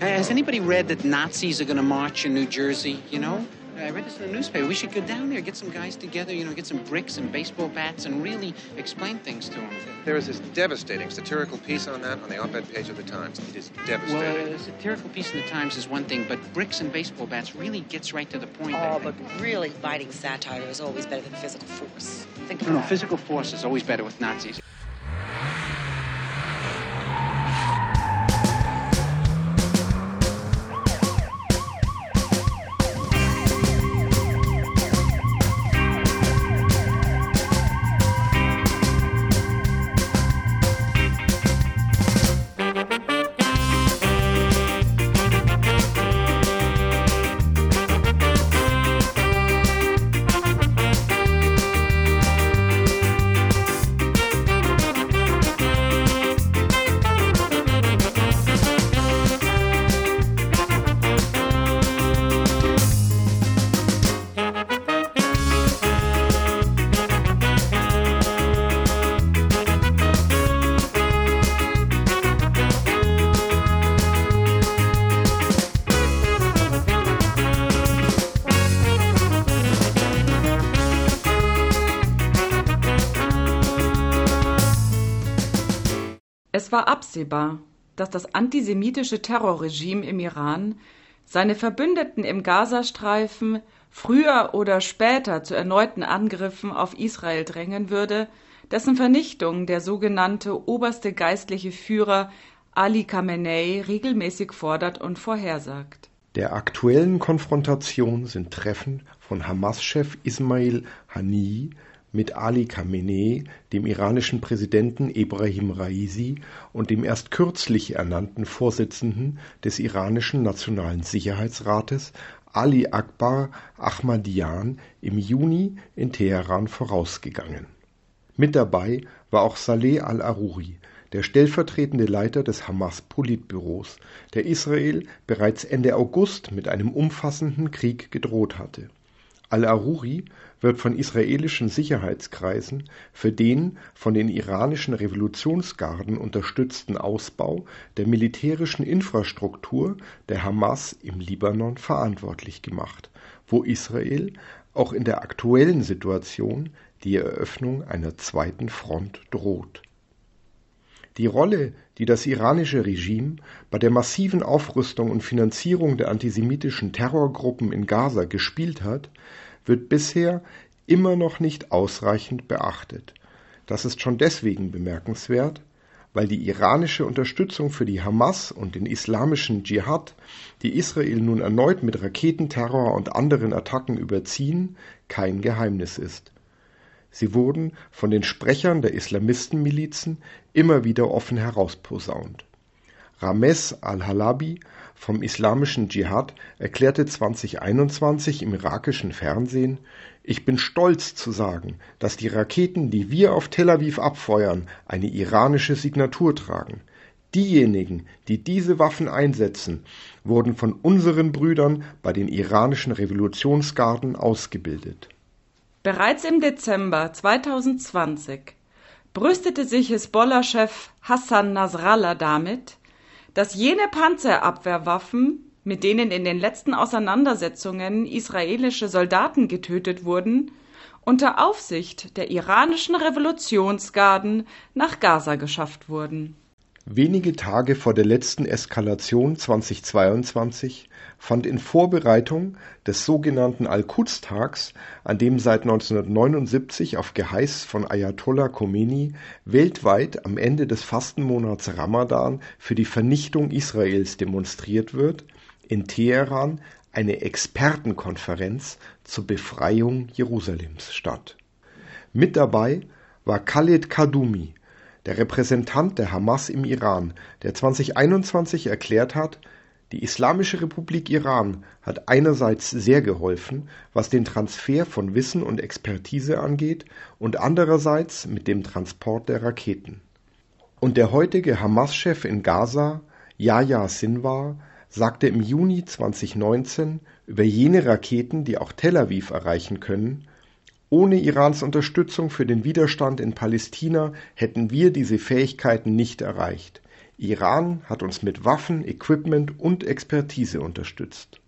Has anybody read that Nazis are going to march in New Jersey, you know? I read this in the newspaper. We should go down there, get some guys together, you know, get some bricks and baseball bats and really explain things to them. There is this devastating satirical piece on that on the op-ed page of the Times. It is devastating. Well, a satirical piece in the Times is one thing, but bricks and baseball bats really gets right to the point. Oh, but really biting satire is always better than physical force. Think about it. No, physical force is always better with Nazis. Es war absehbar, dass das antisemitische Terrorregime im Iran seine Verbündeten im Gazastreifen früher oder später zu erneuten Angriffen auf Israel drängen würde, dessen Vernichtung der sogenannte oberste geistliche Führer Ali Khamenei regelmäßig fordert und vorhersagt. Der aktuellen Konfrontation sind Treffen von Hamas-Chef Ismail Haniyeh mit Ali Khamenei, dem iranischen Präsidenten Ibrahim Raisi und dem erst kürzlich ernannten Vorsitzenden des iranischen Nationalen Sicherheitsrates Ali Akbar Ahmadian im Juni in Teheran vorausgegangen. Mit dabei war auch Saleh al-Aruri, der stellvertretende Leiter des Hamas-Politbüros, der Israel bereits Ende August mit einem umfassenden Krieg gedroht hatte. Al-Aruri wird von israelischen Sicherheitskreisen für den von den iranischen Revolutionsgarden unterstützten Ausbau der militärischen Infrastruktur der Hamas im Libanon verantwortlich gemacht, wo Israel auch in der aktuellen Situation die Eröffnung einer zweiten Front droht. Die Rolle, die das iranische Regime bei der massiven Aufrüstung und Finanzierung der antisemitischen Terrorgruppen in Gaza gespielt hat, wird bisher immer noch nicht ausreichend beachtet. Das ist schon deswegen bemerkenswert, weil die iranische Unterstützung für die Hamas und den islamischen Dschihad, die Israel nun erneut mit Raketenterror und anderen Attacken überziehen, kein Geheimnis ist. Sie wurden von den Sprechern der Islamistenmilizen immer wieder offen herausposaunt. Rames al-Halabi vom Islamischen Dschihad erklärte 2021 im irakischen Fernsehen: „Ich bin stolz zu sagen, dass die Raketen, die wir auf Tel Aviv abfeuern, eine iranische Signatur tragen. Diejenigen, die diese Waffen einsetzen, wurden von unseren Brüdern bei den iranischen Revolutionsgarden ausgebildet." Bereits im Dezember 2020 brüstete sich Hisbollah-Chef Hassan Nasrallah damit, dass jene Panzerabwehrwaffen, mit denen in den letzten Auseinandersetzungen israelische Soldaten getötet wurden, unter Aufsicht der iranischen Revolutionsgarden nach Gaza geschafft wurden. Wenige Tage vor der letzten Eskalation 2022 fand in Vorbereitung des sogenannten Al-Quds-Tags, an dem seit 1979 auf Geheiß von Ayatollah Khomeini weltweit am Ende des Fastenmonats Ramadan für die Vernichtung Israels demonstriert wird, in Teheran eine Expertenkonferenz zur Befreiung Jerusalems statt. Mit dabei war Khaled Kadumi, der Repräsentant der Hamas im Iran, der 2021 erklärt hat: „Die Islamische Republik Iran hat einerseits sehr geholfen, was den Transfer von Wissen und Expertise angeht, und andererseits mit dem Transport der Raketen." Und der heutige Hamas-Chef in Gaza, Yahya Sinwar, sagte im Juni 2019 über jene Raketen, die auch Tel Aviv erreichen können: „Ohne Irans Unterstützung für den Widerstand in Palästina hätten wir diese Fähigkeiten nicht erreicht. Iran hat uns mit Waffen, Equipment und Expertise unterstützt.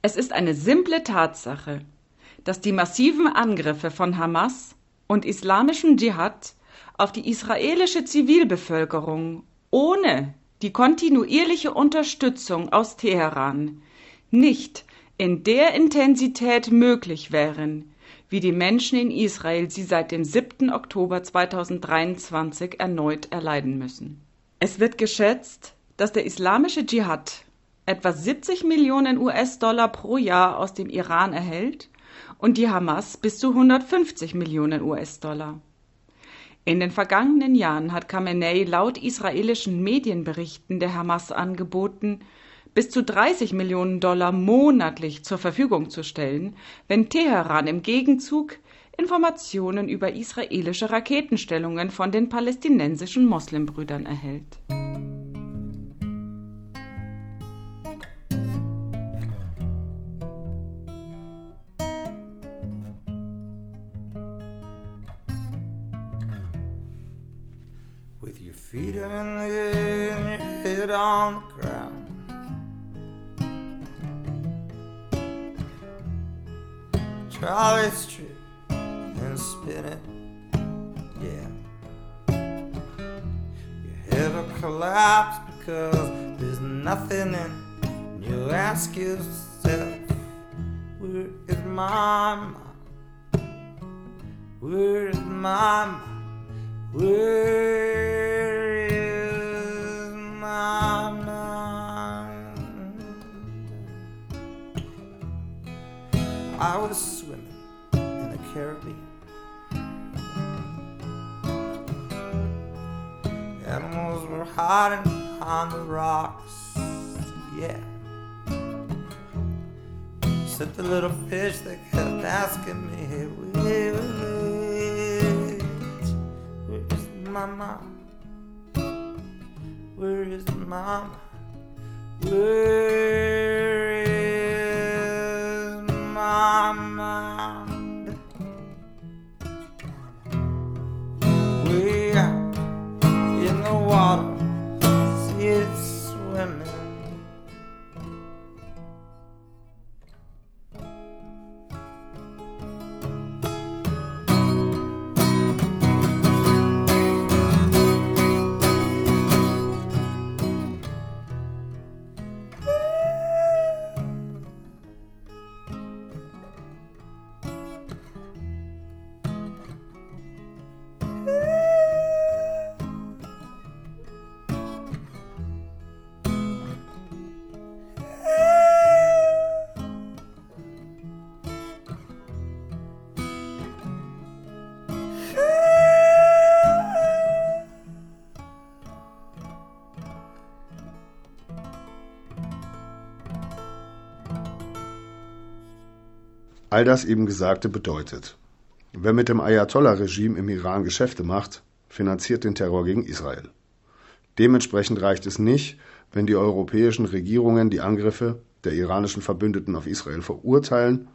Es ist eine simple Tatsache, dass die massiven Angriffe von Hamas und islamischem Dschihad auf die israelische Zivilbevölkerung ohne die kontinuierliche Unterstützung aus Teheran nicht in der Intensität möglich wären, wie die Menschen in Israel sie seit dem 7. Oktober 2023 erneut erleiden müssen. Es wird geschätzt, dass der islamische Dschihad etwa 70 Millionen US-Dollar pro Jahr aus dem Iran erhält und die Hamas bis zu 150 Millionen US-Dollar. In den vergangenen Jahren hat Khamenei laut israelischen Medienberichten der Hamas angeboten, bis zu 30 Millionen Dollar monatlich zur Verfügung zu stellen, wenn Teheran im Gegenzug Informationen über israelische Raketenstellungen von den palästinensischen Moslembrüdern erhält. With your feet in the air and your head on the ground, Charlie Strip and spin it, yeah. You have a collapse because there's nothing in it, and you ask yourself, where is my mom? Where is my mom? Where is my mind? I was swimming in the Caribbean. Animals were hiding on the rocks, yeah. Except the little fish that kept asking me, hey, where is my mom? Where is my mom? Where is my mind? Way out in the water, see it swimming. All das eben Gesagte bedeutet, wer mit dem Ayatollah-Regime im Iran Geschäfte macht, finanziert den Terror gegen Israel. Dementsprechend reicht es nicht, wenn die europäischen Regierungen die Angriffe der iranischen Verbündeten auf Israel verurteilen.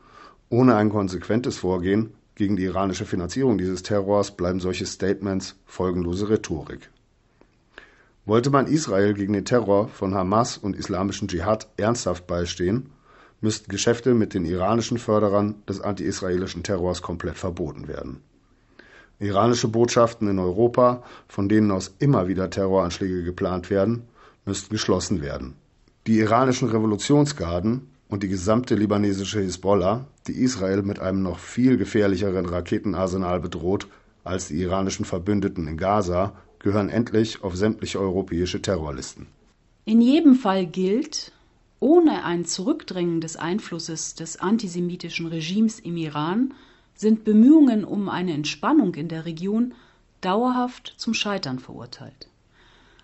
Ohne ein konsequentes Vorgehen gegen die iranische Finanzierung dieses Terrors bleiben solche Statements folgenlose Rhetorik. Wollte man Israel gegen den Terror von Hamas und islamischem Dschihad ernsthaft beistehen, müssten Geschäfte mit den iranischen Förderern des anti-israelischen Terrors komplett verboten werden. Iranische Botschaften in Europa, von denen aus immer wieder Terroranschläge geplant werden, müssten geschlossen werden. Die iranischen Revolutionsgarden und die gesamte libanesische Hisbollah, die Israel mit einem noch viel gefährlicheren Raketenarsenal bedroht als die iranischen Verbündeten in Gaza, gehören endlich auf sämtliche europäische Terrorlisten. In jedem Fall gilt: Ohne ein Zurückdrängen des Einflusses des antisemitischen Regimes im Iran sind Bemühungen um eine Entspannung in der Region dauerhaft zum Scheitern verurteilt.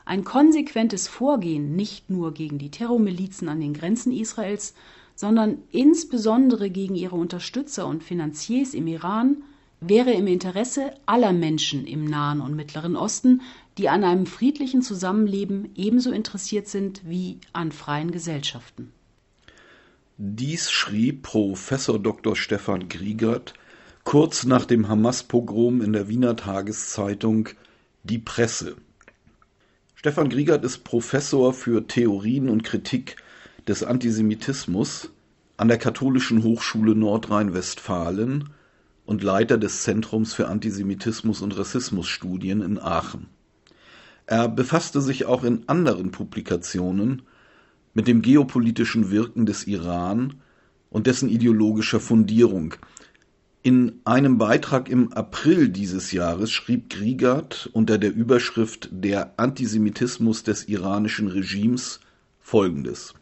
Ein konsequentes Vorgehen nicht nur gegen die Terrormilizen an den Grenzen Israels, sondern insbesondere gegen ihre Unterstützer und Finanziers im Iran wäre im Interesse aller Menschen im Nahen und Mittleren Osten, die an einem friedlichen Zusammenleben ebenso interessiert sind wie an freien Gesellschaften. Dies schrieb Professor Dr. Stefan Griegert kurz nach dem Hamas-Pogrom in der Wiener Tageszeitung Die Presse. Stefan Griegert ist Professor für Theorien und Kritik des Antisemitismus an der Katholischen Hochschule Nordrhein-Westfalen und Leiter des Zentrums für Antisemitismus- und Rassismusstudien in Aachen. Er befasste sich auch in anderen Publikationen mit dem geopolitischen Wirken des Iran und dessen ideologischer Fundierung. In einem Beitrag im April dieses Jahres schrieb Griegert unter der Überschrift »Der Antisemitismus des iranischen Regimes« Folgendes.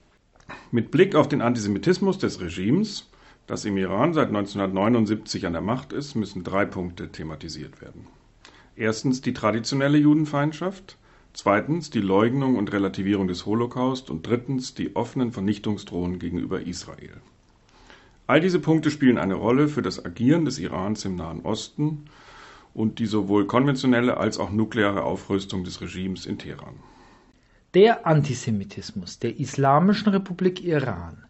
Mit Blick auf den Antisemitismus des Regimes, das im Iran seit 1979 an der Macht ist, müssen 3 Punkte thematisiert werden. Erstens die traditionelle Judenfeindschaft, zweitens die Leugnung und Relativierung des Holocaust und drittens die offenen Vernichtungsdrohungen gegenüber Israel. All diese Punkte spielen eine Rolle für das Agieren des Irans im Nahen Osten und die sowohl konventionelle als auch nukleare Aufrüstung des Regimes in Teheran. Der Antisemitismus der Islamischen Republik Iran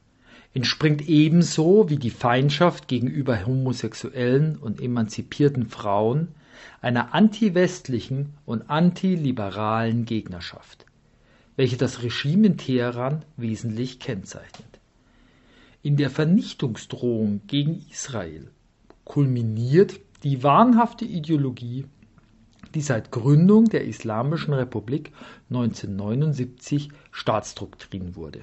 entspringt ebenso wie die Feindschaft gegenüber homosexuellen und emanzipierten Frauen einer antiwestlichen und antiliberalen Gegnerschaft, welche das Regime in Teheran wesentlich kennzeichnet. In der Vernichtungsdrohung gegen Israel kulminiert die wahnhafte Ideologie, die seit Gründung der Islamischen Republik 1979 Staatsdoktrin wurde.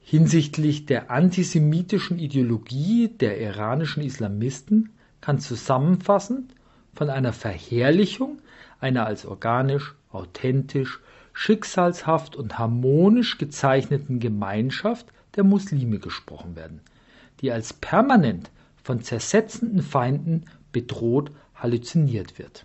Hinsichtlich der antisemitischen Ideologie der iranischen Islamisten kann zusammenfassend von einer Verherrlichung einer als organisch, authentisch, schicksalshaft und harmonisch gezeichneten Gemeinschaft der Muslime gesprochen werden, die als permanent von zersetzenden Feinden bedroht halluziniert wird.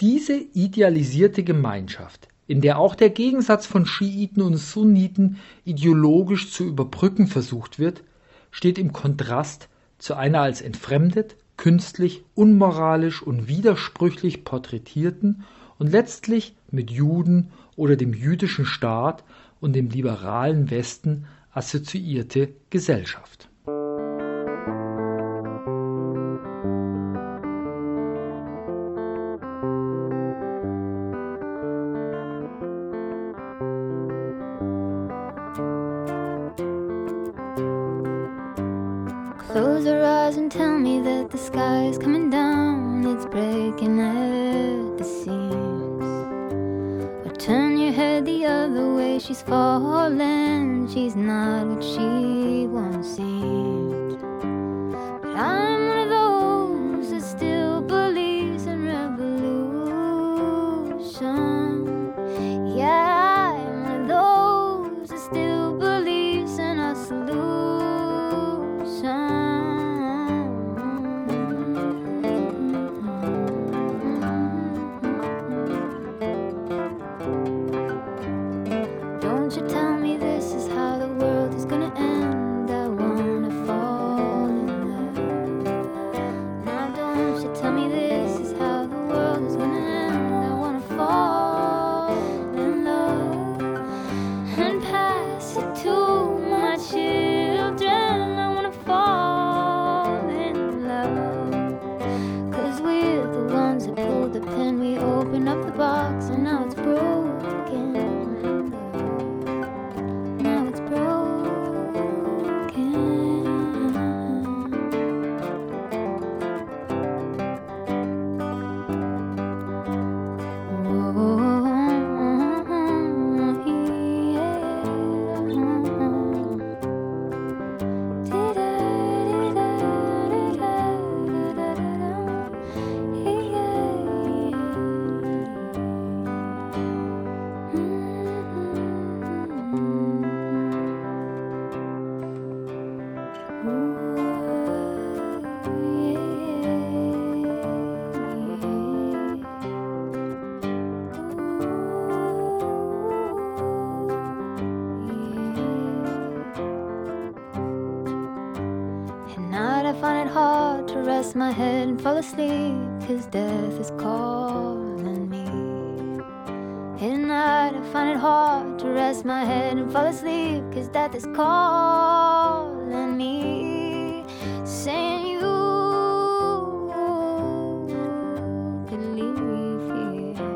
Diese idealisierte Gemeinschaft, in der auch der Gegensatz von Schiiten und Sunniten ideologisch zu überbrücken versucht wird, steht im Kontrast zu einer als entfremdet, künstlich, unmoralisch und widersprüchlich porträtierten und letztlich mit Juden oder dem jüdischen Staat und dem liberalen Westen assoziierte Gesellschaft. Close your eyes and tell me that the sky is coming down, it's breaking at the seams. Or turn your head the other way, she's falling, she's not what she once seemed. But I'm one of those that still believes in revolution. Yeah, I'm one of those that still believes in a solution. My head and fall asleep, cause death is calling me. At night I find it hard to rest my head and fall asleep, cause death is calling me, saying you could leave here.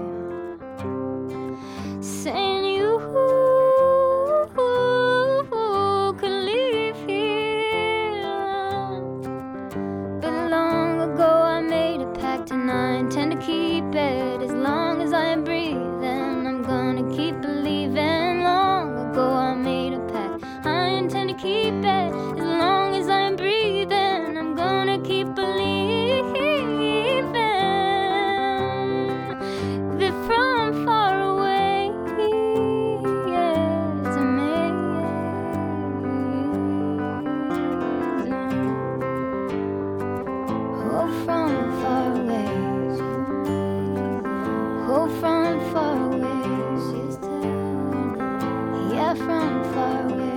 keep it. As long as I'm breathing, I'm gonna keep believing that from far away, yeah, it's amazing. Oh, from far away, oh, from far away, she's there, yeah, from far away.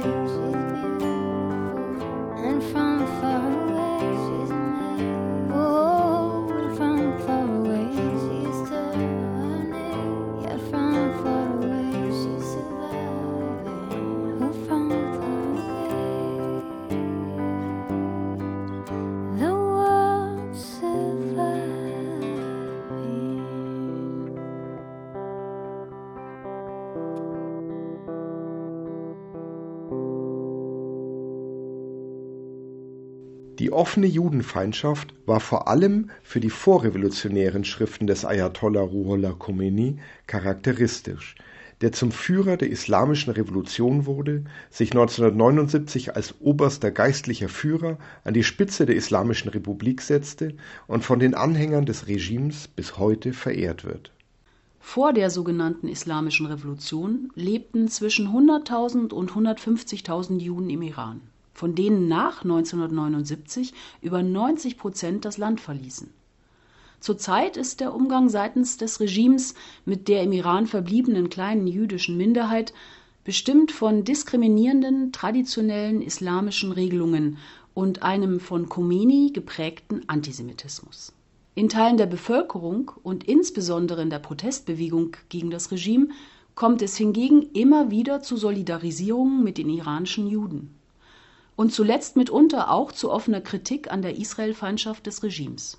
From far away, she's mad. Oh, from far away, she's turning. Yeah, from far away, she's surviving. Oh, from far away, the world surviving. Die offene Judenfeindschaft war vor allem für die vorrevolutionären Schriften des Ayatollah Ruhollah Khomeini charakteristisch, der zum Führer der Islamischen Revolution wurde, sich 1979 als oberster geistlicher Führer an die Spitze der Islamischen Republik setzte und von den Anhängern des Regimes bis heute verehrt wird. Vor der sogenannten Islamischen Revolution lebten zwischen 100.000 und 150.000 Juden im Iran, von denen nach 1979 über 90% das Land verließen. Zurzeit ist der Umgang seitens des Regimes mit der im Iran verbliebenen kleinen jüdischen Minderheit bestimmt von diskriminierenden, traditionellen islamischen Regelungen und einem von Khomeini geprägten Antisemitismus. In Teilen der Bevölkerung und insbesondere in der Protestbewegung gegen das Regime kommt es hingegen immer wieder zu Solidarisierungen mit den iranischen Juden. Und zuletzt mitunter auch zu offener Kritik an der Israelfeindschaft des Regimes.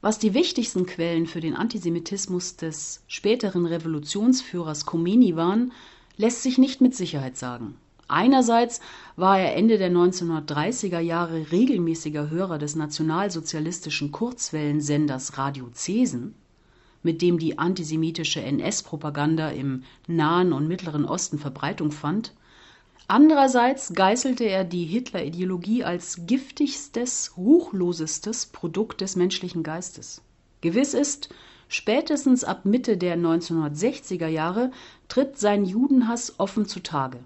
Was die wichtigsten Quellen für den Antisemitismus des späteren Revolutionsführers Khomeini waren, lässt sich nicht mit Sicherheit sagen. Einerseits war er Ende der 1930er Jahre regelmäßiger Hörer des nationalsozialistischen Kurzwellensenders Radio Zesen, mit dem die antisemitische NS-Propaganda im Nahen und Mittleren Osten Verbreitung fand. Andererseits geißelte er die Hitler-Ideologie als giftigstes, ruchlosestes Produkt des menschlichen Geistes. Gewiss ist, spätestens ab Mitte der 1960er Jahre tritt sein Judenhass offen zutage.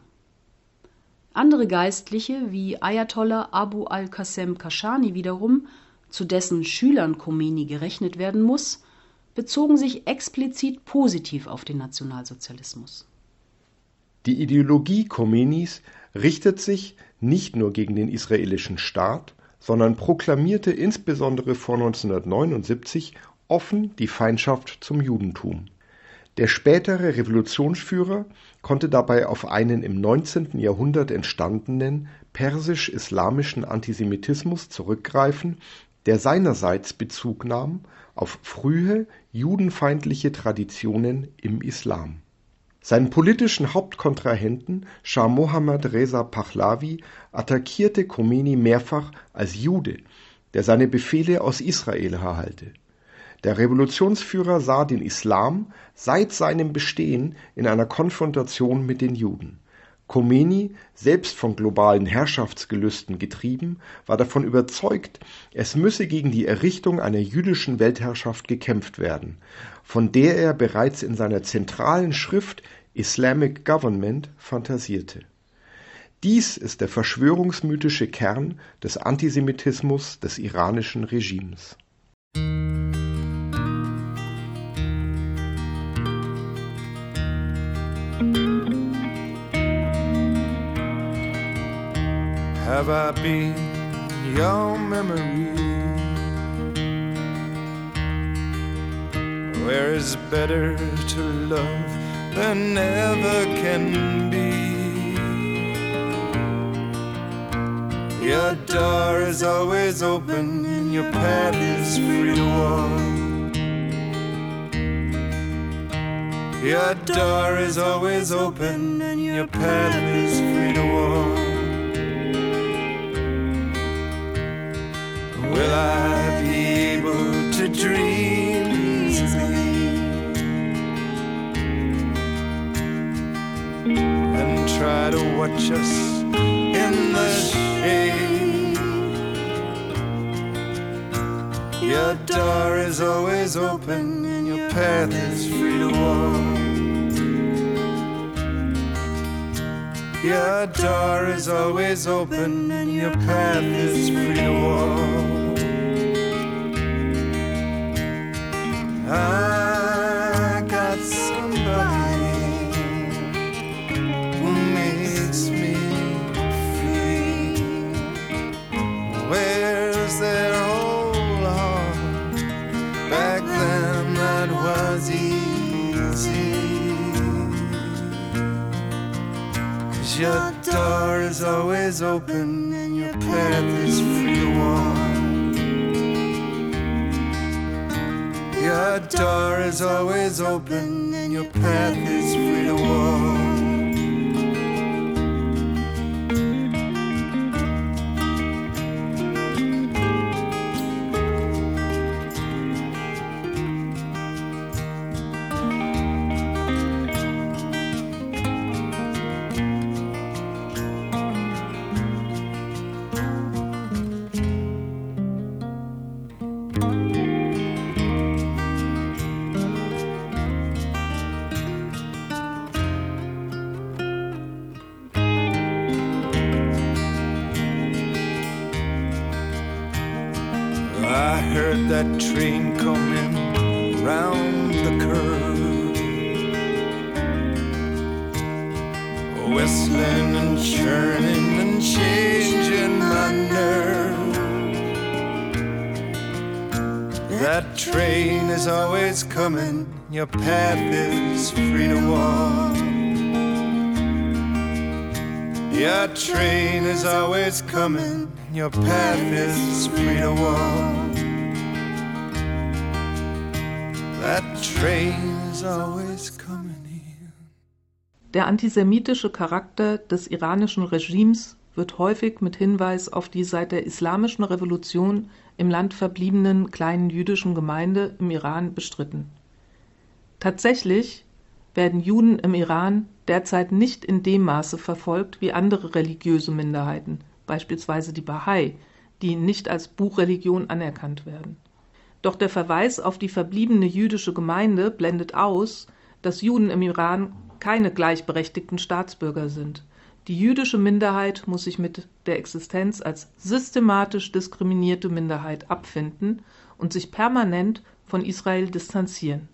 Andere Geistliche wie Ayatollah Abu al Qassem Kashani wiederum, zu dessen Schülern Khomeini gerechnet werden muss, bezogen sich explizit positiv auf den Nationalsozialismus. Die Ideologie Khomeinis richtet sich nicht nur gegen den israelischen Staat, sondern proklamierte insbesondere vor 1979 offen die Feindschaft zum Judentum. Der spätere Revolutionsführer konnte dabei auf einen im 19. Jahrhundert entstandenen persisch-islamischen Antisemitismus zurückgreifen, der seinerseits Bezug nahm auf frühe judenfeindliche Traditionen im Islam. Seinen politischen Hauptkontrahenten Shah Mohammad Reza Pahlavi attackierte Khomeini mehrfach als Jude, der seine Befehle aus Israel erhalte. Der Revolutionsführer sah den Islam seit seinem Bestehen in einer Konfrontation mit den Juden. Khomeini, selbst von globalen Herrschaftsgelüsten getrieben, war davon überzeugt, es müsse gegen die Errichtung einer jüdischen Weltherrschaft gekämpft werden, von der er bereits in seiner zentralen Schrift Islamic Government fantasierte. Dies ist der verschwörungsmythische Kern des Antisemitismus des iranischen Regimes. Have I been your memory? Where is better to love than ever can be? Your door is always open and your path is free to walk. Your door is always open and your path is free to walk. Will I be able to dream easily and try to watch us in Hände shake. Your door is always open and your path is free to walk. Your door is always open and your path is free to walk. I got somebody. Where's that whole heart? Back then that was easy. Cause your door is always open and your path is free to walk. Your door is always open and your path is free to walk. That train coming round the curve, whistling and churning and changing my nerve. That train is always coming, your path is free to walk. Your train is always coming, your path is free to walk. Der antisemitische Charakter des iranischen Regimes wird häufig mit Hinweis auf die seit der Islamischen Revolution im Land verbliebenen kleinen jüdischen Gemeinde im Iran bestritten. Tatsächlich werden Juden im Iran derzeit nicht in dem Maße verfolgt wie andere religiöse Minderheiten, beispielsweise die Bahai, die nicht als Buchreligion anerkannt werden. Doch der Verweis auf die verbliebene jüdische Gemeinde blendet aus, dass Juden im Iran keine gleichberechtigten Staatsbürger sind. Die jüdische Minderheit muss sich mit der Existenz als systematisch diskriminierte Minderheit abfinden und sich permanent von Israel distanzieren.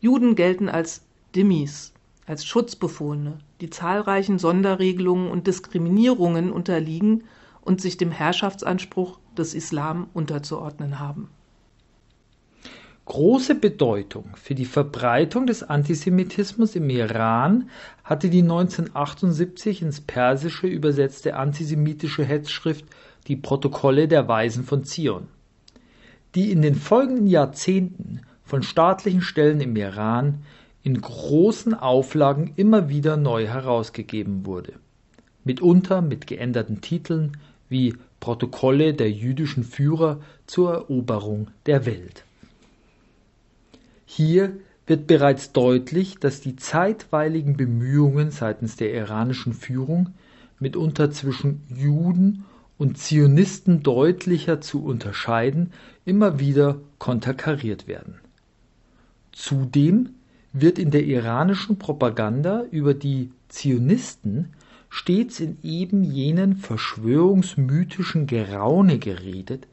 Juden gelten als Dhimmis, als Schutzbefohlene, die zahlreichen Sonderregelungen und Diskriminierungen unterliegen und sich dem Herrschaftsanspruch des Islam unterzuordnen haben. Große Bedeutung für die Verbreitung des Antisemitismus im Iran hatte die 1978 ins Persische übersetzte antisemitische Hetzschrift Die Protokolle der Weisen von Zion, die in den folgenden Jahrzehnten von staatlichen Stellen im Iran in großen Auflagen immer wieder neu herausgegeben wurde, mitunter mit geänderten Titeln wie Protokolle der jüdischen Führer zur Eroberung der Welt. Hier wird bereits deutlich, dass die zeitweiligen Bemühungen seitens der iranischen Führung, mitunter zwischen Juden und Zionisten deutlicher zu unterscheiden, immer wieder konterkariert werden. Zudem wird in der iranischen Propaganda über die Zionisten stets in eben jenen verschwörungsmythischen Geraune geredet,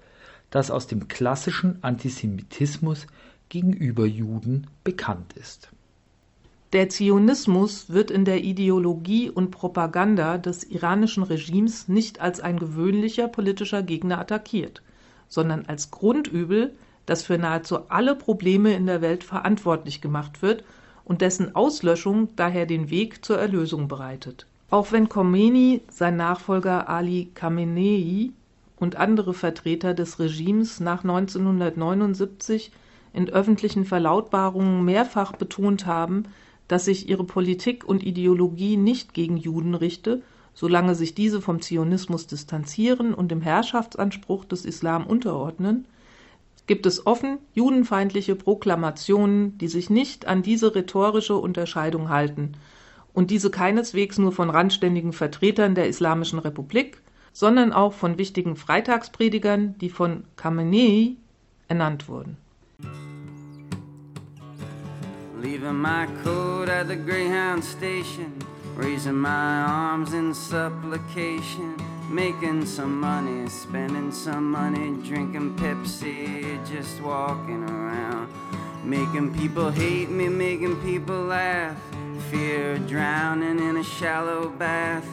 das aus dem klassischen Antisemitismus gegenüber Juden bekannt ist. Der Zionismus wird in der Ideologie und Propaganda des iranischen Regimes nicht als ein gewöhnlicher politischer Gegner attackiert, sondern als Grundübel, das für nahezu alle Probleme in der Welt verantwortlich gemacht wird und dessen Auslöschung daher den Weg zur Erlösung bereitet. Auch wenn Khomeini, sein Nachfolger Ali Khamenei und andere Vertreter des Regimes nach 1979 in öffentlichen Verlautbarungen mehrfach betont haben, dass sich ihre Politik und Ideologie nicht gegen Juden richte, solange sich diese vom Zionismus distanzieren und dem Herrschaftsanspruch des Islam unterordnen, gibt es offen judenfeindliche Proklamationen, die sich nicht an diese rhetorische Unterscheidung halten und diese keineswegs nur von randständigen Vertretern der Islamischen Republik, sondern auch von wichtigen Freitagspredigern, die von Khamenei ernannt wurden. Leaving my coat at the Greyhound station, raising my arms in supplication, making some money, spending some money, drinking Pepsi, just walking around, making people hate me, making people laugh, fear drowning in a shallow bath,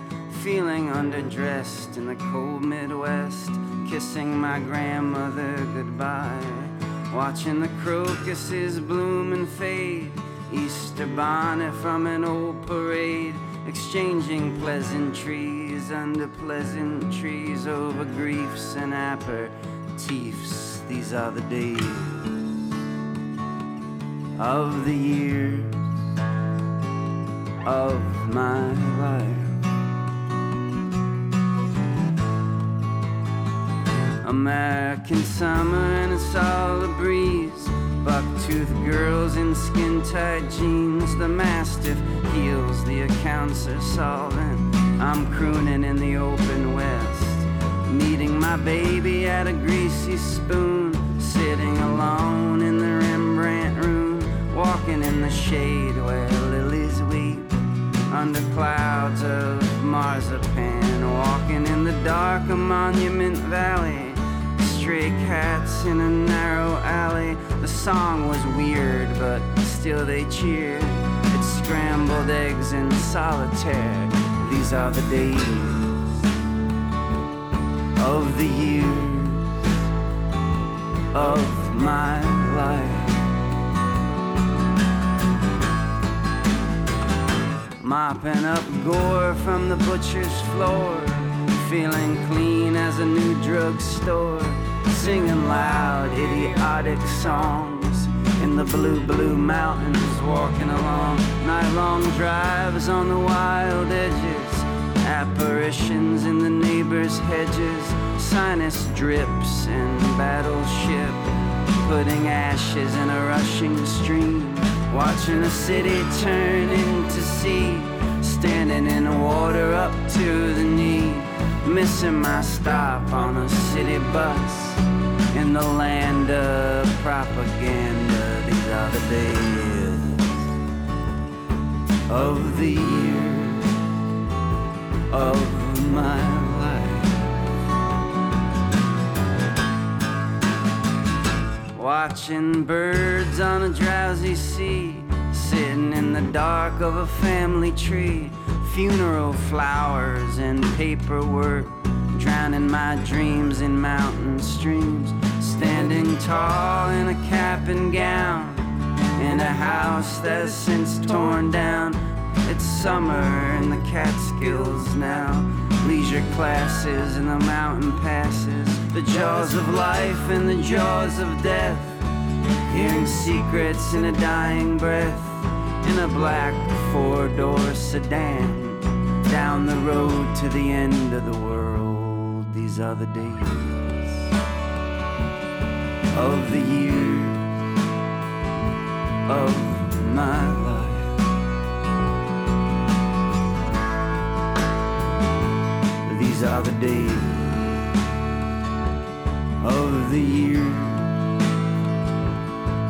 feeling underdressed in the cold Midwest, kissing my grandmother goodbye. Watching the crocuses bloom and fade, Easter bonnet from an old parade, exchanging pleasantries under pleasantries over griefs and aperitifs. These are the days of the year of my life. American summer and it's all a breeze, buck-toothed girls in skin-tight jeans, the Mastiff heels, the accounts are solvent, I'm crooning in the open West, meeting my baby at a greasy spoon, sitting alone in the Rembrandt room, walking in the shade where lilies weep, under clouds of marzipan, walking in the dark of Monument Valley, stray cats in a narrow alley. The song was weird, but still they cheered. It's scrambled eggs and solitaire. These are the days of the year of my life. Mopping up gore from the butcher's floor, feeling clean as a new drugstore, singing loud idiotic songs in the blue, blue mountains, walking along night-long drives on the wild edges, apparitions in the neighbor's hedges, sinus drips and battleship, putting ashes in a rushing stream. Watching a city turn into sea, standing in water up to the knee, missing my stop on a city bus, in the land of propaganda. These are the days of the year of my life. Watching birds on a drowsy sea, sitting in the dark of a family tree, funeral flowers and paperwork, drowning my dreams in mountain streams, standing tall in a cap and gown, in a house that's since torn down. It's summer in the Catskills now, leisure classes in the mountain passes, the jaws of life and the jaws of death, hearing secrets in a dying breath, in a black four-door sedan, down the road to the end of the world. These are the days of the year of my life. These are the days of the year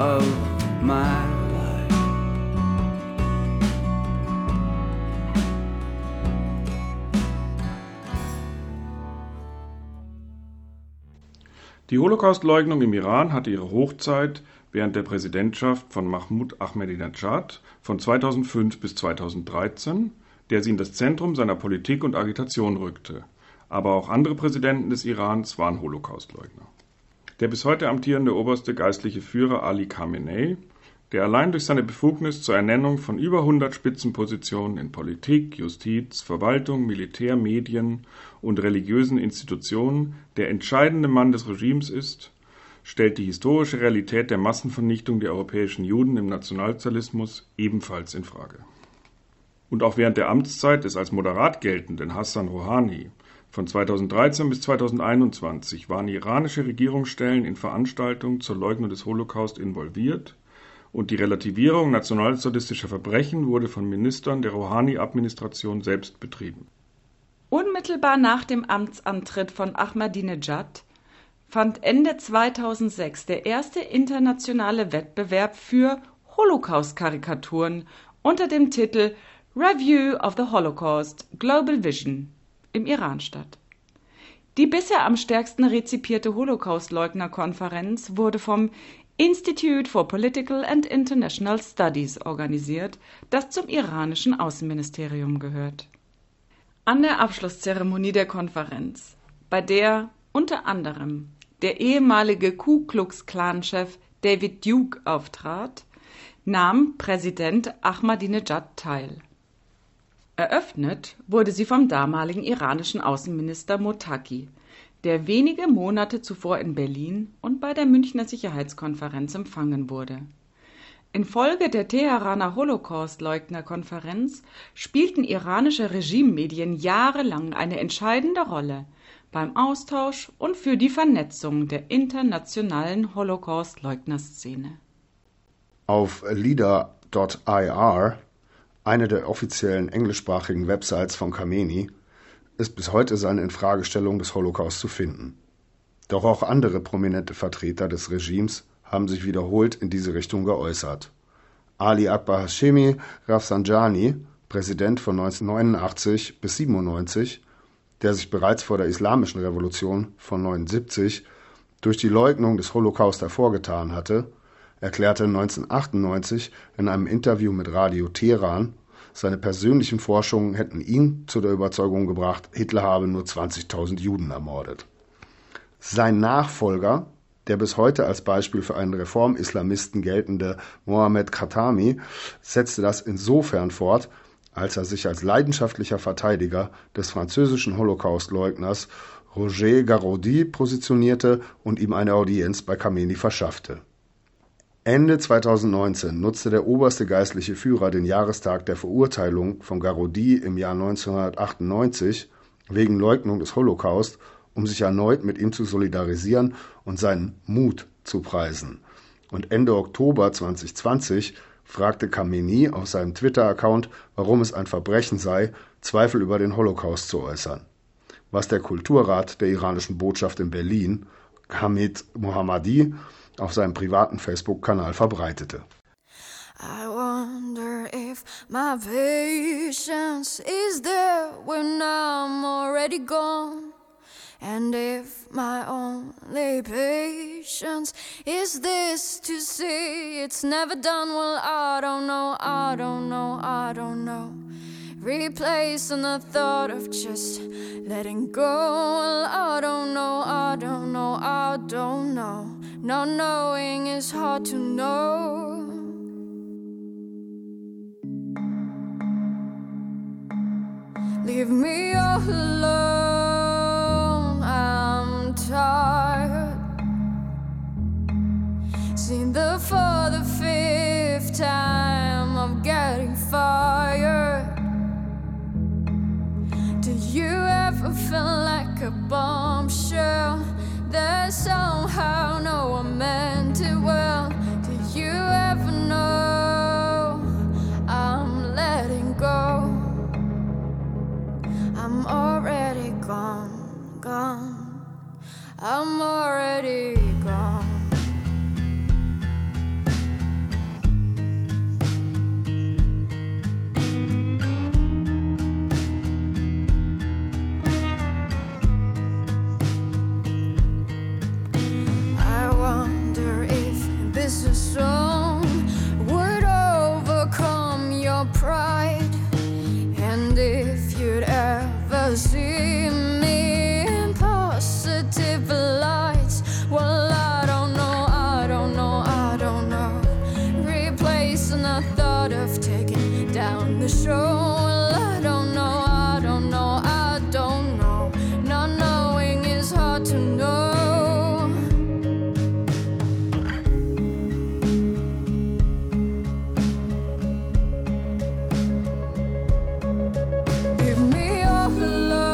of my life. Die Holocaustleugnung im Iran hatte ihre Hochzeit während der Präsidentschaft von Mahmoud Ahmadinejad von 2005 bis 2013, der sie in das Zentrum seiner Politik und Agitation rückte. Aber auch andere Präsidenten des Irans waren Holocaustleugner. Der bis heute amtierende oberste geistliche Führer Ali Khamenei, der allein durch seine Befugnis zur Ernennung von über 100 Spitzenpositionen in Politik, Justiz, Verwaltung, Militär, Medien und religiösen Institutionen der entscheidende Mann des Regimes ist, stellt die historische Realität der Massenvernichtung der europäischen Juden im Nationalsozialismus ebenfalls in Frage. Und auch während der Amtszeit des als moderat geltenden Hassan Rouhani von 2013 bis 2021 waren iranische Regierungsstellen in Veranstaltungen zur Leugnung des Holocaust involviert und die Relativierung nationalsozialistischer Verbrechen wurde von Ministern der Rouhani-Administration selbst betrieben. Unmittelbar nach dem Amtsantritt von Ahmadinejad fand Ende 2006 der erste internationale Wettbewerb für Holocaust-Karikaturen unter dem Titel Review of the Holocaust – Global Vision im Iran statt. Die bisher am stärksten rezipierte Holocaust-Leugner-Konferenz wurde vom Institute for Political and International Studies organisiert, das zum iranischen Außenministerium gehört. An der Abschlusszeremonie der Konferenz, bei der unter anderem der ehemalige Ku Klux Klan-Chef David Duke auftrat, nahm Präsident Ahmadinejad teil. Eröffnet wurde sie vom damaligen iranischen Außenminister Mottaki, der wenige Monate zuvor in Berlin und bei der Münchner Sicherheitskonferenz empfangen wurde. Infolge der Teheraner Holocaust-Leugner-Konferenz spielten iranische Regimemedien jahrelang eine entscheidende Rolle beim Austausch und für die Vernetzung der internationalen Holocaust-Leugner-Szene. Auf leader.ir, eine der offiziellen englischsprachigen Websites von Khamenei, ist bis heute seine Infragestellung des Holocaust zu finden. Doch auch andere prominente Vertreter des Regimes haben sich wiederholt in diese Richtung geäußert. Ali Akbar Hashemi Rafsanjani, Präsident von 1989 bis 1997, der sich bereits vor der Islamischen Revolution von 1979 durch die Leugnung des Holocaust hervorgetan hatte, erklärte 1998 in einem Interview mit Radio Teheran, seine persönlichen Forschungen hätten ihn zu der Überzeugung gebracht, Hitler habe nur 20.000 Juden ermordet. Sein Nachfolger, der bis heute als Beispiel für einen Reformislamisten geltende Mohamed Khatami, setzte das insofern fort, als er sich als leidenschaftlicher Verteidiger des französischen Holocaust-Leugners Roger Garoudi positionierte und ihm eine Audienz bei Khamenei verschaffte. Ende 2019 nutzte der oberste geistliche Führer den Jahrestag der Verurteilung von Garoudi im Jahr 1998 wegen Leugnung des Holocaust, um sich erneut mit ihm zu solidarisieren und seinen Mut zu preisen. Und Ende Oktober 2020 fragte Khamenei auf seinem Twitter-Account, warum es ein Verbrechen sei, Zweifel über den Holocaust zu äußern. Was der Kulturrat der iranischen Botschaft in Berlin, Hamid Mohammadi, auf seinem privaten Facebook-Kanal verbreitete. I wonder if my patience is there when I'm already gone. And if my only patience is this to see it's never done, well, I don't know, I don't know, I don't know. Replacing the thought of just letting go, well, I don't know, I don't know, I don't know. Not knowing is hard to know. Leave me all alone. Seen for the fifth time I'm getting fired. Do you ever feel like a bombshell that somehow no one meant it well? Do you ever know I'm letting go? I'm already gone, gone. I'm already gone. I wonder if this is song would overcome your pride, and if you'd ever see me. The show, well, I don't know, I don't know, I don't know. Not knowing is hard to know. Leave me all alone.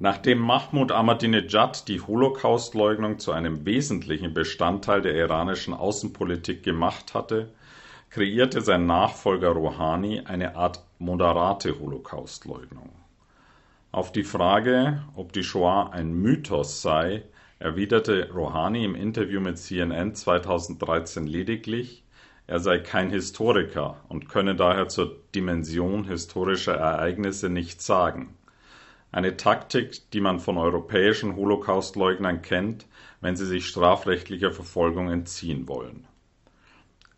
Nachdem Mahmoud Ahmadinejad die Holocaustleugnung zu einem wesentlichen Bestandteil der iranischen Außenpolitik gemacht hatte, kreierte sein Nachfolger Rouhani eine Art moderate Holocaustleugnung. Auf die Frage, ob die Shoah ein Mythos sei, erwiderte Rouhani im Interview mit CNN 2013 lediglich, er sei kein Historiker und könne daher zur Dimension historischer Ereignisse nichts sagen. Eine Taktik, die man von europäischen Holocaustleugnern kennt, wenn sie sich strafrechtlicher Verfolgung entziehen wollen.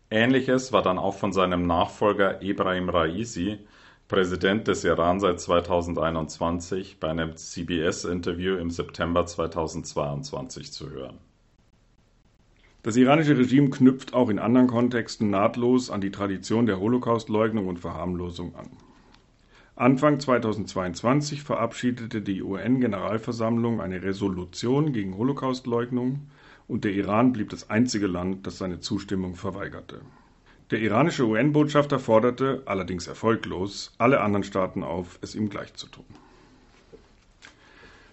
Ähnliches war dann auch von seinem Nachfolger Ibrahim Raisi, Präsident des Iran seit 2021, bei einem CBS-Interview im September 2022 zu hören. Das iranische Regime knüpft auch in anderen Kontexten nahtlos an die Tradition der Holocaustleugnung und Verharmlosung an. Anfang 2022 verabschiedete die UN-Generalversammlung eine Resolution gegen Holocaustleugnung und der Iran blieb das einzige Land, das seine Zustimmung verweigerte. Der iranische UN-Botschafter forderte, allerdings erfolglos, alle anderen Staaten auf, es ihm gleich zu tun.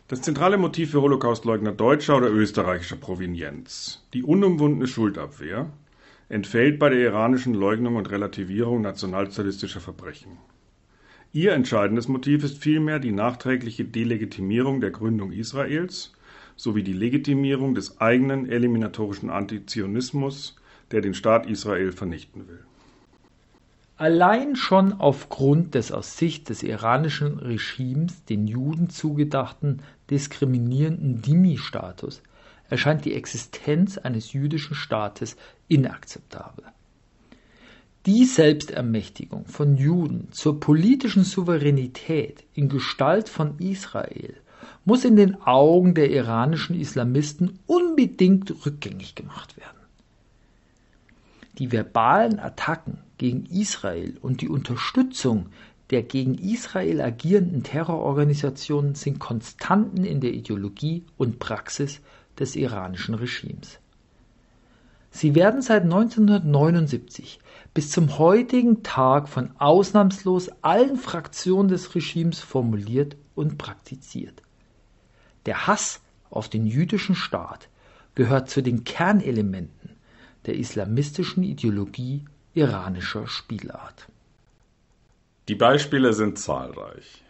Das zentrale Motiv für Holocaustleugner deutscher oder österreichischer Provenienz, die unumwundene Schuldabwehr, entfällt bei der iranischen Leugnung und Relativierung nationalsozialistischer Verbrechen. Ihr entscheidendes Motiv ist vielmehr die nachträgliche Delegitimierung der Gründung Israels sowie die Legitimierung des eigenen eliminatorischen Antizionismus, der den Staat Israel vernichten will. Allein schon aufgrund des aus Sicht des iranischen Regimes den Juden zugedachten diskriminierenden Dhimmi-Status erscheint die Existenz eines jüdischen Staates inakzeptabel. Die Selbstermächtigung von Juden zur politischen Souveränität in Gestalt von Israel muss in den Augen der iranischen Islamisten unbedingt rückgängig gemacht werden. Die verbalen Attacken gegen Israel und die Unterstützung der gegen Israel agierenden Terrororganisationen sind Konstanten in der Ideologie und Praxis des iranischen Regimes. Sie werden seit 1979 bis zum heutigen Tag von ausnahmslos allen Fraktionen des Regimes formuliert und praktiziert. Der Hass auf den jüdischen Staat gehört zu den Kernelementen der islamistischen Ideologie iranischer Spielart. Die Beispiele sind zahlreich.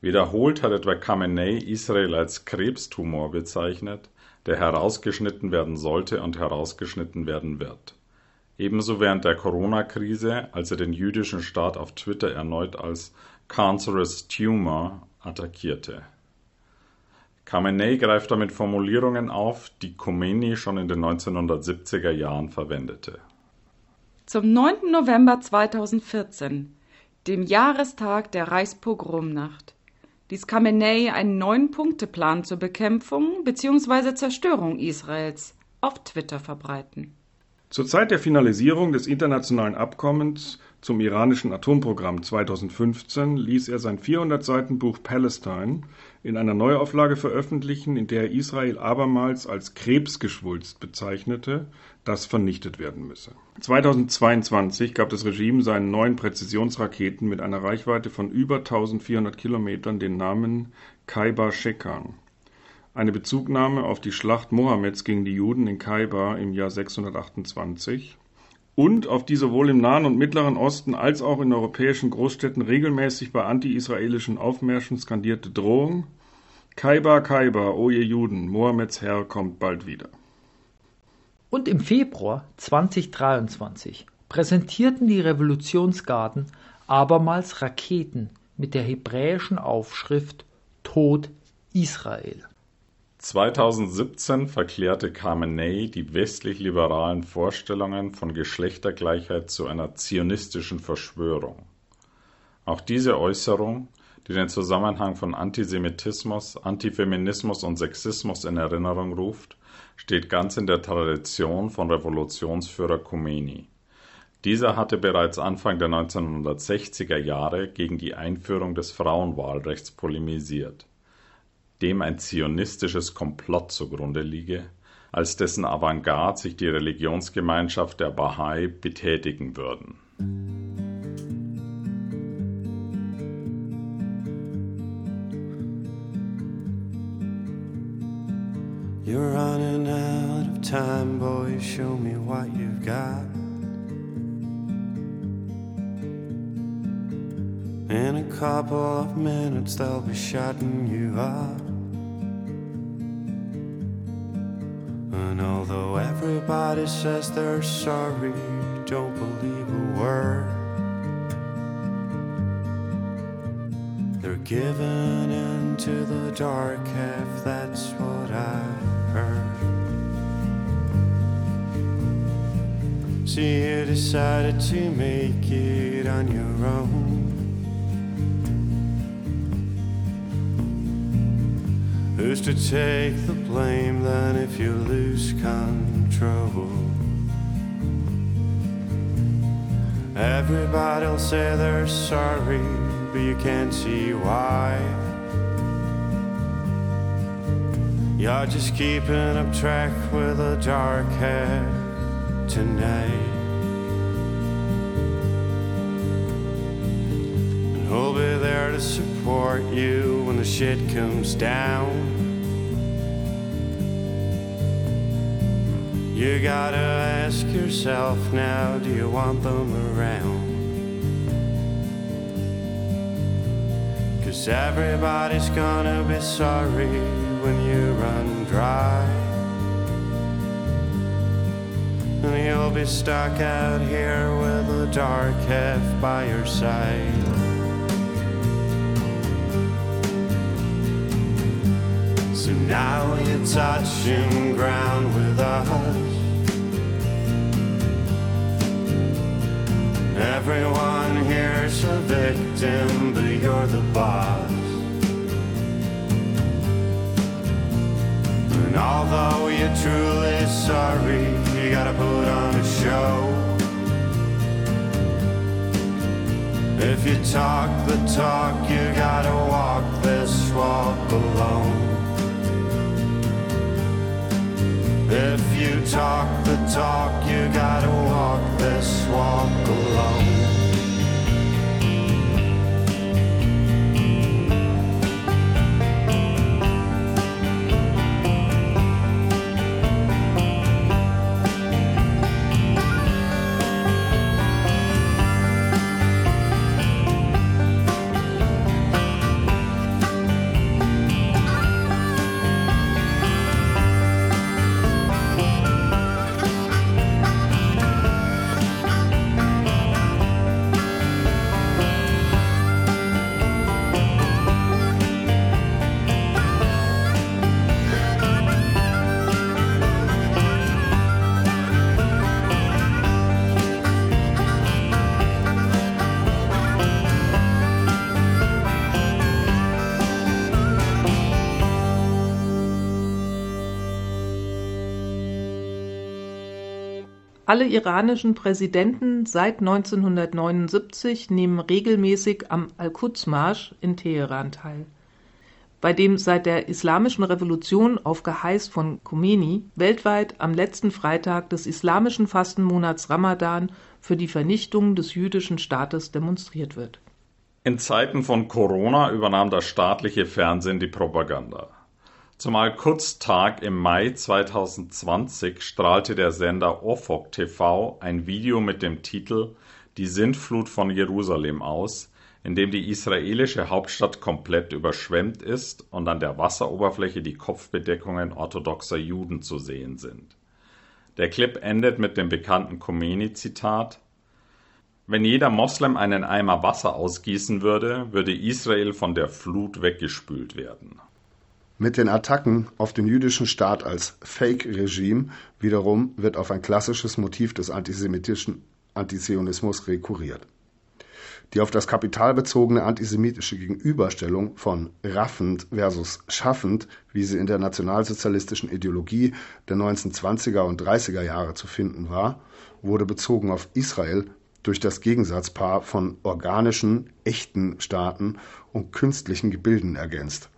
Wiederholt hat etwa Khamenei Israel als Krebstumor bezeichnet, der herausgeschnitten werden sollte und herausgeschnitten werden wird. Ebenso während der Corona-Krise, als er den jüdischen Staat auf Twitter erneut als Cancerous Tumor attackierte. Khamenei greift damit Formulierungen auf, die Khomeini schon in den 1970er Jahren verwendete. Zum 9. November 2014, dem Jahrestag der Reichspogromnacht, ließ Khamenei einen 9-Punkte-Plan zur Bekämpfung bzw. Zerstörung Israels auf Twitter verbreiten. Zur Zeit der Finalisierung des internationalen Abkommens zum iranischen Atomprogramm 2015 ließ er sein 400-Seiten-Buch Palestine in einer Neuauflage veröffentlichen, in der er Israel abermals als Krebsgeschwulst bezeichnete, das vernichtet werden müsse. 2022 gab das Regime seinen neuen Präzisionsraketen mit einer Reichweite von über 1400 Kilometern den Namen Khaibar Shekan. Eine Bezugnahme auf die Schlacht Mohammeds gegen die Juden in Khaibar im Jahr 628 und auf die sowohl im Nahen und Mittleren Osten als auch in europäischen Großstädten regelmäßig bei anti-israelischen Aufmärschen skandierte Drohung: Khaibar, Khaibar, o ihr Juden, Mohammeds Herr kommt bald wieder. Und im Februar 2023 präsentierten die Revolutionsgarden abermals Raketen mit der hebräischen Aufschrift Tod Israel. 2017 verklärte Khamenei die westlich-liberalen Vorstellungen von Geschlechtergleichheit zu einer zionistischen Verschwörung. Auch diese Äußerung, die den Zusammenhang von Antisemitismus, Antifeminismus und Sexismus in Erinnerung ruft, steht ganz in der Tradition von Revolutionsführer Khomeini. Dieser hatte bereits Anfang der 1960er Jahre gegen die Einführung des Frauenwahlrechts polemisiert, dem ein zionistisches Komplott zugrunde liege, als dessen Avantgarde sich die Religionsgemeinschaft der Bahai betätigen würden. You're running out of time, boy, show me what you've got. In a couple of minutes they'll be shutting you up. And although everybody says they're sorry, don't believe a word. They're giving in to the dark, if that's what I heard. See, you decided to make it on your own. Who's to take the blame then if you lose control? Everybody'll say they're sorry, but you can't see why. You're just keeping up track with a dark head tonight. And who'll be there to support you when the shit comes down? You gotta ask yourself now, do you want them around? Cause everybody's gonna be sorry when you run dry. And you'll be stuck out here with a dark half by your side. So now you're touching ground with us. Everyone here's a victim, but you're the boss. And although you're truly sorry, you gotta put on a show. If you talk the talk, you gotta walk this walk alone. If you talk the talk, you gotta walk this walk alone. Alle iranischen Präsidenten seit 1979 nehmen regelmäßig am Al-Quds-Marsch in Teheran teil, bei dem seit der Islamischen Revolution auf Geheiß von Khomeini weltweit am letzten Freitag des islamischen Fastenmonats Ramadan für die Vernichtung des jüdischen Staates demonstriert wird. In Zeiten von Corona übernahm das staatliche Fernsehen die Propaganda. Zum Al-Quds-Tag im Mai 2020 strahlte der Sender Ofok TV ein Video mit dem Titel »Die Sintflut von Jerusalem« aus, in dem die israelische Hauptstadt komplett überschwemmt ist und an der Wasseroberfläche die Kopfbedeckungen orthodoxer Juden zu sehen sind. Der Clip endet mit dem bekannten Khomeini-Zitat: »Wenn jeder Moslem einen Eimer Wasser ausgießen würde, würde Israel von der Flut weggespült werden.« Mit den Attacken auf den jüdischen Staat als Fake-Regime wiederum wird auf ein klassisches Motiv des antisemitischen Antizionismus rekurriert. Die auf das Kapital bezogene antisemitische Gegenüberstellung von raffend versus schaffend, wie sie in der nationalsozialistischen Ideologie der 1920er und 30er Jahre zu finden war, wurde bezogen auf Israel durch das Gegensatzpaar von organischen, echten Staaten und künstlichen Gebilden ergänzt,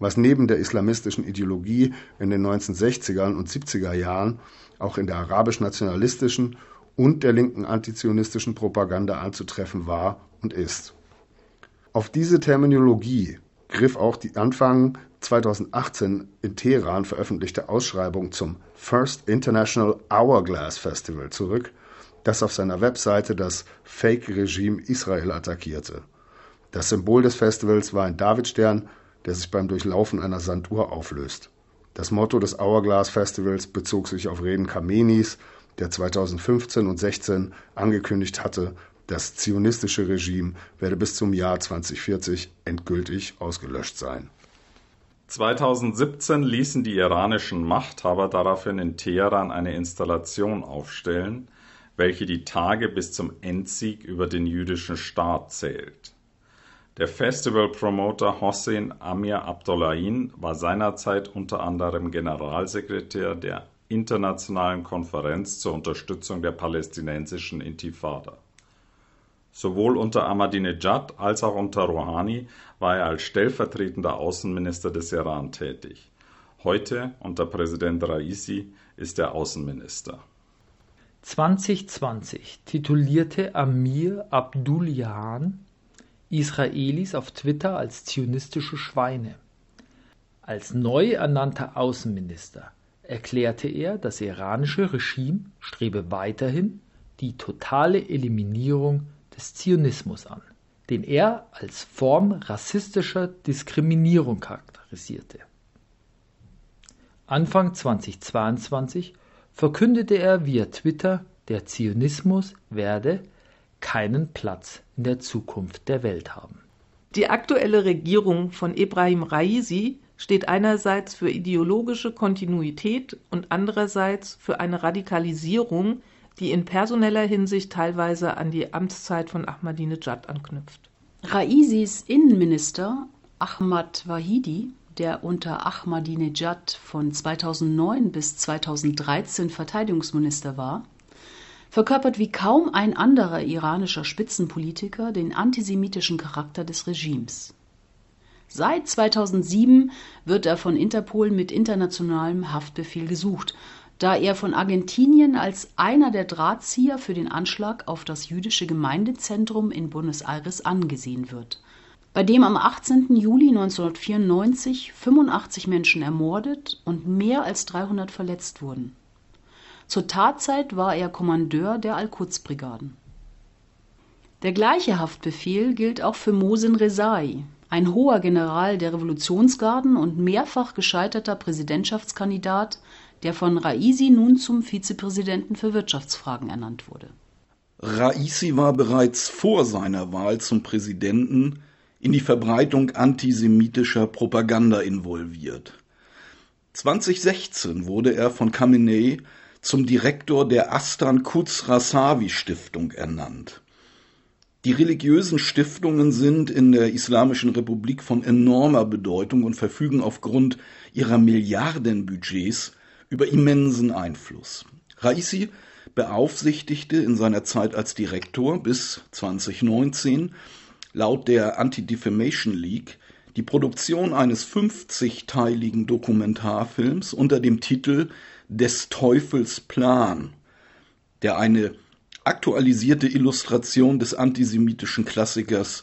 was neben der islamistischen Ideologie in den 1960er und 70er Jahren auch in der arabisch-nationalistischen und der linken antizionistischen Propaganda anzutreffen war und ist. Auf diese Terminologie griff auch die Anfang 2018 in Teheran veröffentlichte Ausschreibung zum First International Hourglass Festival zurück, das auf seiner Webseite das Fake-Regime Israel attackierte. Das Symbol des Festivals war ein Davidstern, der sich beim Durchlaufen einer Sanduhr auflöst. Das Motto des Hourglass Festivals bezog sich auf Reden Khameneis, der 2015 und 2016 angekündigt hatte, das zionistische Regime werde bis zum Jahr 2040 endgültig ausgelöscht sein. 2017 ließen die iranischen Machthaber daraufhin in Teheran eine Installation aufstellen, welche die Tage bis zum Endsieg über den jüdischen Staat zählt. Der Festivalpromoter Hossein Amir-Abdollahian war seinerzeit unter anderem Generalsekretär der Internationalen Konferenz zur Unterstützung der palästinensischen Intifada. Sowohl unter Ahmadinejad als auch unter Rouhani war er als stellvertretender Außenminister des Iran tätig. Heute, unter Präsident Raisi, ist er Außenminister. 2020 titulierte Amir-Abdollahian Israelis auf Twitter als zionistische Schweine. Als neu ernannter Außenminister erklärte er, das iranische Regime strebe weiterhin die totale Eliminierung des Zionismus an, den er als Form rassistischer Diskriminierung charakterisierte. Anfang 2022 verkündete er via Twitter, der Zionismus werde keinen Platz in der Zukunft der Welt haben. Die aktuelle Regierung von Ibrahim Raisi steht einerseits für ideologische Kontinuität und andererseits für eine Radikalisierung, die in personeller Hinsicht teilweise an die Amtszeit von Ahmadinejad anknüpft. Raisis Innenminister Ahmad Wahidi, der unter Ahmadinejad von 2009 bis 2013 Verteidigungsminister war, verkörpert wie kaum ein anderer iranischer Spitzenpolitiker den antisemitischen Charakter des Regimes. Seit 2007 wird er von Interpol mit internationalem Haftbefehl gesucht, da er von Argentinien als einer der Drahtzieher für den Anschlag auf das jüdische Gemeindezentrum in Buenos Aires angesehen wird, bei dem am 18. Juli 1994 85 Menschen ermordet und mehr als 300 verletzt wurden. Zur Tatzeit war er Kommandeur der Al-Quds-Brigaden. Der gleiche Haftbefehl gilt auch für Mohsen Rezai, ein hoher General der Revolutionsgarden und mehrfach gescheiterter Präsidentschaftskandidat, der von Raisi nun zum Vizepräsidenten für Wirtschaftsfragen ernannt wurde. Raisi war bereits vor seiner Wahl zum Präsidenten in die Verbreitung antisemitischer Propaganda involviert. 2016 wurde er von Khamenei zum Direktor der Astan Quds Rasavi Stiftung ernannt. Die religiösen Stiftungen sind in der Islamischen Republik von enormer Bedeutung und verfügen aufgrund ihrer Milliardenbudgets über immensen Einfluss. Raisi beaufsichtigte in seiner Zeit als Direktor bis 2019 laut der Anti-Defamation League die Produktion eines 50-teiligen Dokumentarfilms unter dem Titel Des Teufels Plan, der eine aktualisierte Illustration des antisemitischen Klassikers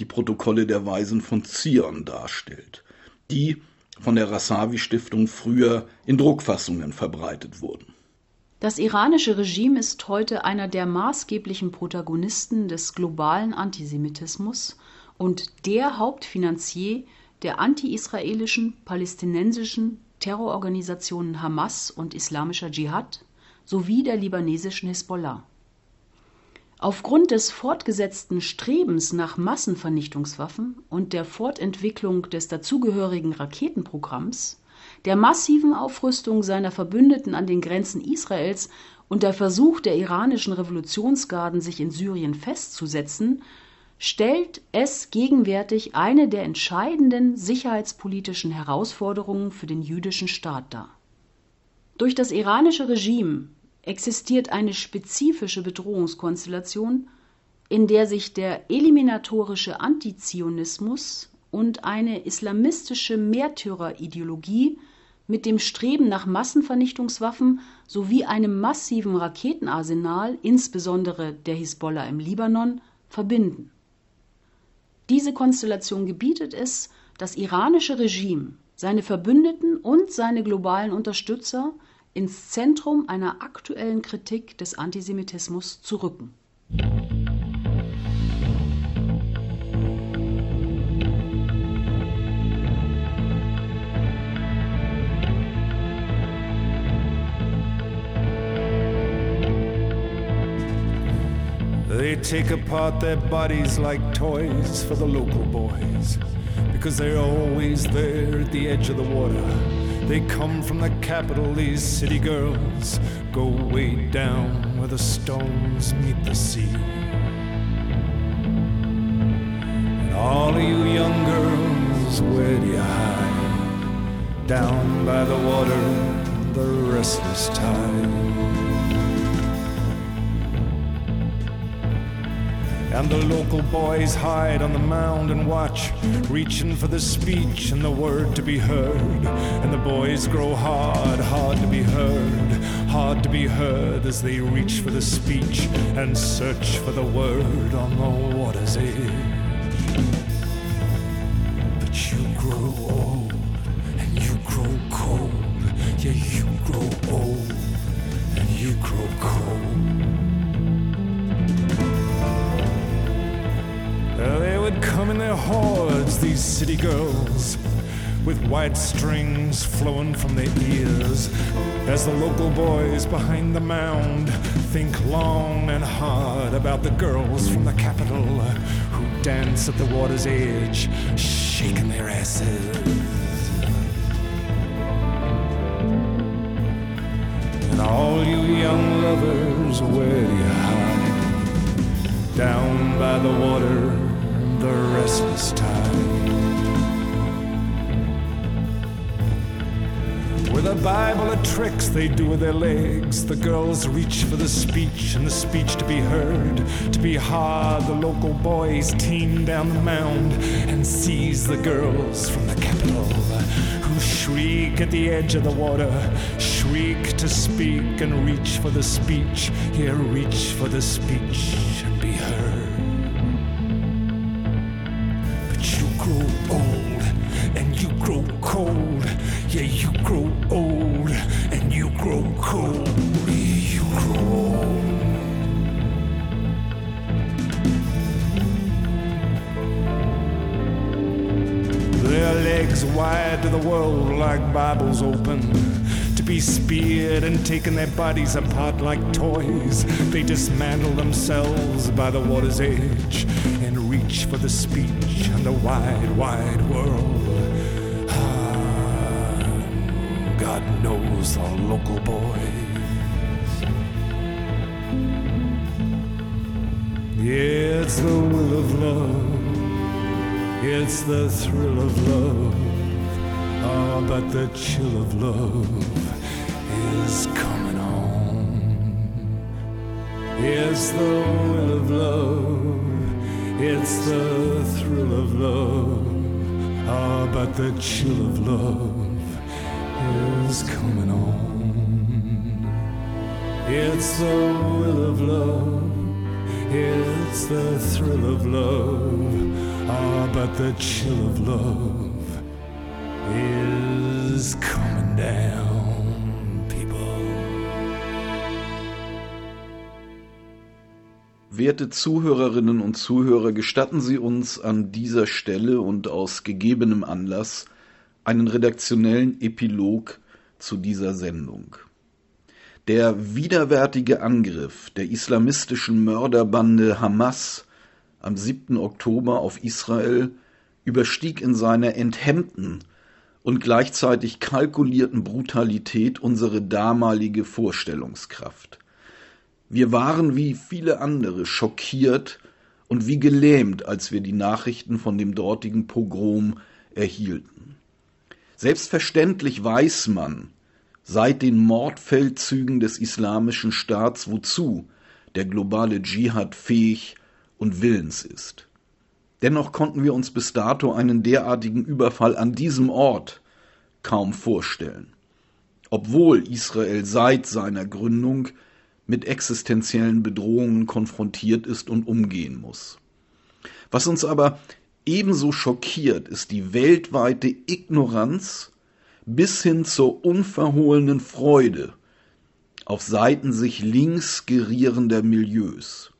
Die Protokolle der Weisen von Zion darstellt, die von der Rasavi-Stiftung früher in Druckfassungen verbreitet wurden. Das iranische Regime ist heute einer der maßgeblichen Protagonisten des globalen Antisemitismus und der Hauptfinanzier der anti-israelischen, palästinensischen Terrororganisationen Hamas und Islamischer Dschihad sowie der libanesischen Hisbollah. Aufgrund des fortgesetzten Strebens nach Massenvernichtungswaffen und der Fortentwicklung des dazugehörigen Raketenprogramms, der massiven Aufrüstung seiner Verbündeten an den Grenzen Israels und der Versuch der iranischen Revolutionsgarden, sich in Syrien festzusetzen, stellt es gegenwärtig eine der entscheidenden sicherheitspolitischen Herausforderungen für den jüdischen Staat dar. Durch das iranische Regime existiert eine spezifische Bedrohungskonstellation, in der sich der eliminatorische Antizionismus und eine islamistische Märtyrerideologie mit dem Streben nach Massenvernichtungswaffen sowie einem massiven Raketenarsenal, insbesondere der Hisbollah im Libanon, verbinden. Diese Konstellation gebietet es, das iranische Regime seine Verbündeten und seine globalen Unterstützer ins Zentrum einer aktuellen Kritik des Antisemitismus zu rücken. They take apart their bodies like toys for the local boys, because they're always there at the edge of the water. They come from the capital, these city girls go way down where the stones meet the sea. And all of you young girls, where do you hide? Down by the water, the restless tide. And the local boys hide on the mound and watch, reaching for the speech and the word to be heard. And the boys grow hard, hard to be heard as they reach for the speech and search for the word on the water's edge. But you grow old and you grow cold. Yeah, you grow old and you grow cold. They would come in their hordes, these city girls, with white strings flowing from their ears, as the local boys behind the mound think long and hard about the girls from the capital who dance at the water's edge, shaking their asses. And all you young lovers, where do you hide? Down by the water, the restless tide. With a Bible of tricks they do with their legs, the girls reach for the speech and the speech to be heard, to be hard. The local boys team down the mound and seize the girls from the capital, who shriek at the edge of the water, shriek to speak and reach for the speech, here reach for the speech and be heard. Cold, yeah, you grow old and you grow cold, yeah, you grow old. Their legs wide to the world like Bibles open, to be speared and taken their bodies apart like toys. They dismantle themselves by the water's edge and reach for the speech and the wide, wide world. God knows the local boys. Yeah, it's the will of love, it's the thrill of love, oh, but the chill of love is coming on. It's the will of love, it's the thrill of love, oh, but the chill of love is coming on. It's the will of love, it's the thrill of love, ah, but the chill of love is coming down, people. Werte Zuhörerinnen und Zuhörer, gestatten Sie uns an dieser Stelle und aus gegebenem Anlass einen redaktionellen Epilog zu dieser Sendung. Der widerwärtige Angriff der islamistischen Mörderbande Hamas am 7. Oktober auf Israel überstieg in seiner enthemmten und gleichzeitig kalkulierten Brutalität unsere damalige Vorstellungskraft. Wir waren wie viele andere schockiert und wie gelähmt, als wir die Nachrichten von dem dortigen Pogrom erhielten. Selbstverständlich weiß man seit den Mordfeldzügen des Islamischen Staats, wozu der globale Dschihad fähig und willens ist. Dennoch konnten wir uns bis dato einen derartigen Überfall an diesem Ort kaum vorstellen, obwohl Israel seit seiner Gründung mit existenziellen Bedrohungen konfrontiert ist und umgehen muss. Was uns aber Ebenso schockiert ist die weltweite Ignoranz bis hin zur unverhohlenen Freude auf Seiten sich links gerierender Milieus.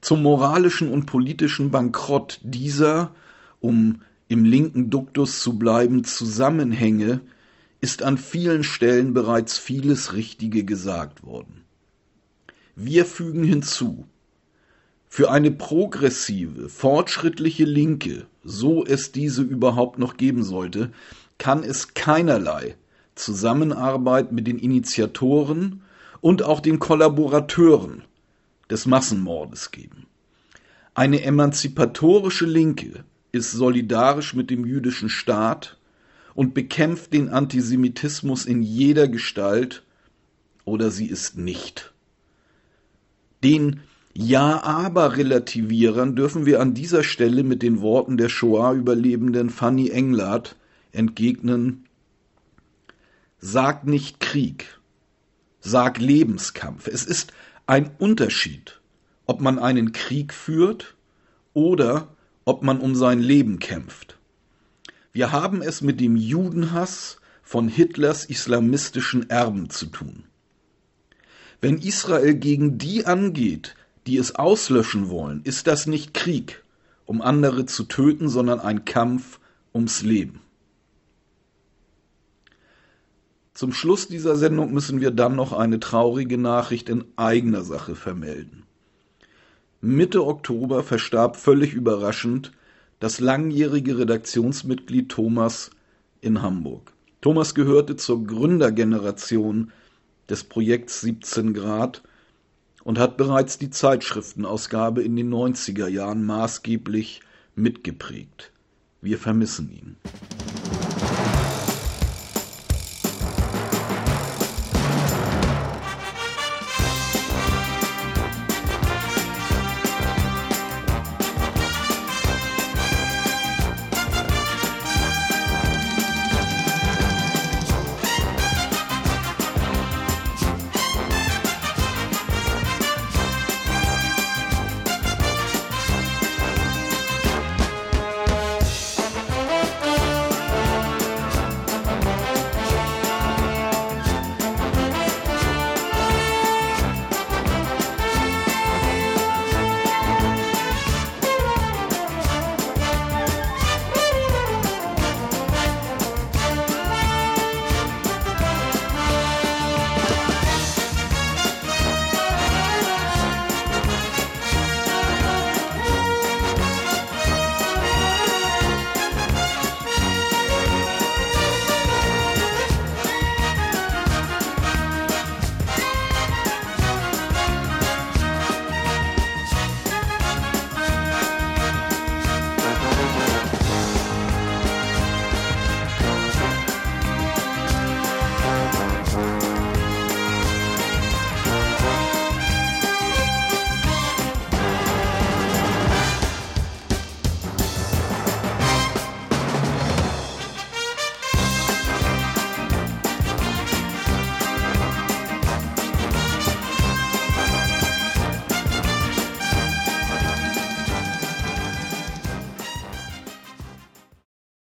Zum moralischen und politischen Bankrott dieser, um im linken Duktus zu bleiben, Zusammenhänge ist an vielen Stellen bereits vieles Richtige gesagt worden. Wir fügen hinzu: Für eine progressive, fortschrittliche Linke, so es diese überhaupt noch geben sollte, kann es keinerlei Zusammenarbeit mit den Initiatoren und auch den Kollaborateuren des Massenmordes geben. Eine emanzipatorische Linke ist solidarisch mit dem jüdischen Staat und bekämpft den Antisemitismus in jeder Gestalt, oder sie ist nicht. Den Ja-Aber-Relativierern dürfen wir an dieser Stelle mit den Worten der Shoah-Überlebenden Fanny Englert entgegnen: Sag nicht Krieg, sag Lebenskampf. Es ist ein Unterschied, ob man einen Krieg führt oder ob man um sein Leben kämpft. Wir haben es mit dem Judenhass von Hitlers islamistischen Erben zu tun. Wenn Israel gegen die angeht, die es auslöschen wollen, ist das nicht Krieg, um andere zu töten, sondern ein Kampf ums Leben. Zum Schluss dieser Sendung müssen wir dann noch eine traurige Nachricht in eigener Sache vermelden. Mitte Oktober verstarb völlig überraschend das langjährige Redaktionsmitglied Thomas in Hamburg. Thomas gehörte zur Gründergeneration des Projekts 17 Grad und hat bereits die Zeitschriftenausgabe in den 90er Jahren maßgeblich mitgeprägt. Wir vermissen ihn.